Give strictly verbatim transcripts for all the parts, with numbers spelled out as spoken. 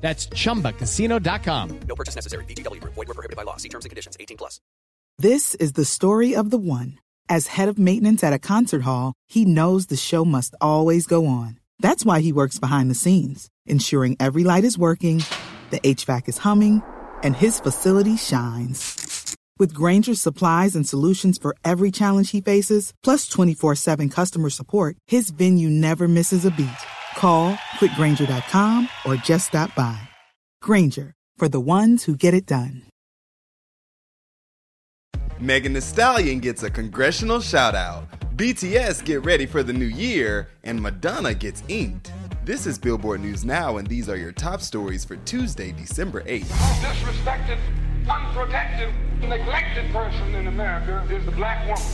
That's chumba casino dot com. No purchase necessary. V G W Group. Void where prohibited by law. See terms and conditions. eighteen plus. This is the story of the one. As head of maintenance at a concert hall, he knows the show must always go on. That's why he works behind the scenes, ensuring every light is working, the H V A C is humming, and his facility shines. With Grainger's supplies and solutions for every challenge he faces, plus twenty-four seven customer support, his venue never misses a beat. Call quick grainger dot com or just stop by. Grainger, for the ones who get it done. Megan Thee Stallion gets a congressional shout-out. B T S get ready for the new year, and Madonna gets inked. This is Billboard News Now, and these are your top stories for Tuesday, December eighth. Disrespected, unprotected, neglected person in America is the black woman.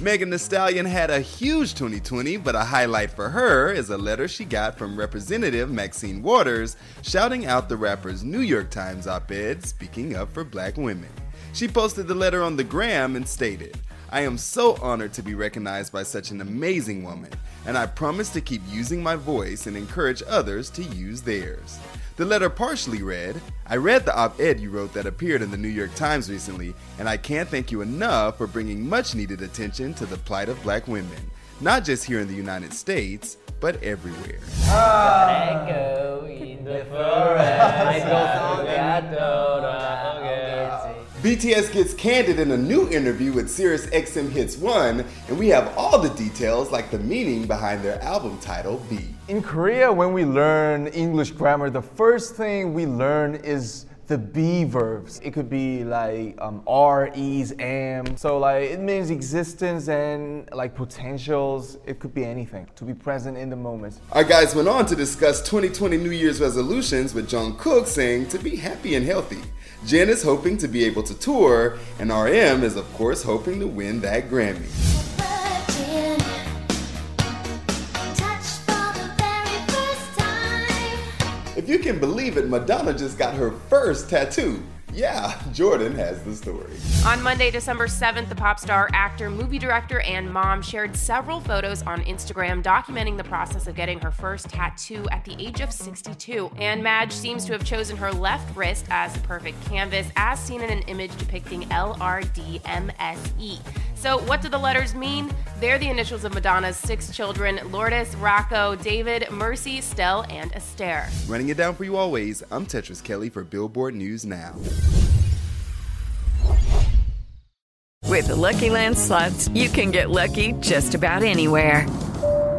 Megan Thee Stallion had a huge twenty twenty, but a highlight for her is a letter she got from Representative Maxine Waters shouting out the rapper's New York Times op-ed speaking up for black women. She posted the letter on the gram and stated, "I am so honored to be recognized by such an amazing woman, and I promise to keep using my voice and encourage others to use theirs." The letter partially read, "I read the op-ed you wrote that appeared in the New York Times recently, and I can't thank you enough for bringing much-needed attention to the plight of black women, not just here in the United States, but everywhere." I go in the forest. B T S gets candid in a new interview with Sirius X M Hits one, and we have all the details like the meaning behind their album title, B. In Korea, when we learn English grammar, the first thing we learn is the be verbs. It could be like um, are, is, am. So like it means existence and like potentials. It could be anything. To be present in the moment. Our guys went on to discuss twenty twenty New Year's resolutions with Jungkook saying to be happy and healthy. Jin is hoping to be able to tour, and R M is of course hoping to win that Grammy. If you can believe it, Madonna just got her first tattoo. Yeah, Jordan has the story. On Monday, December seventh, the pop star, actor, movie director, and mom shared several photos on Instagram documenting the process of getting her first tattoo at the age of sixty-two. And Madge seems to have chosen her left wrist as the perfect canvas, as seen in an image depicting L R D M S E. So what do the letters mean? They're the initials of Madonna's six children, Lourdes, Rocco, David, Mercy, Stell, and Esther. Running it down for you always, I'm Tetris Kelly for Billboard News Now. With the Lucky Land Slots, you can get lucky just about anywhere.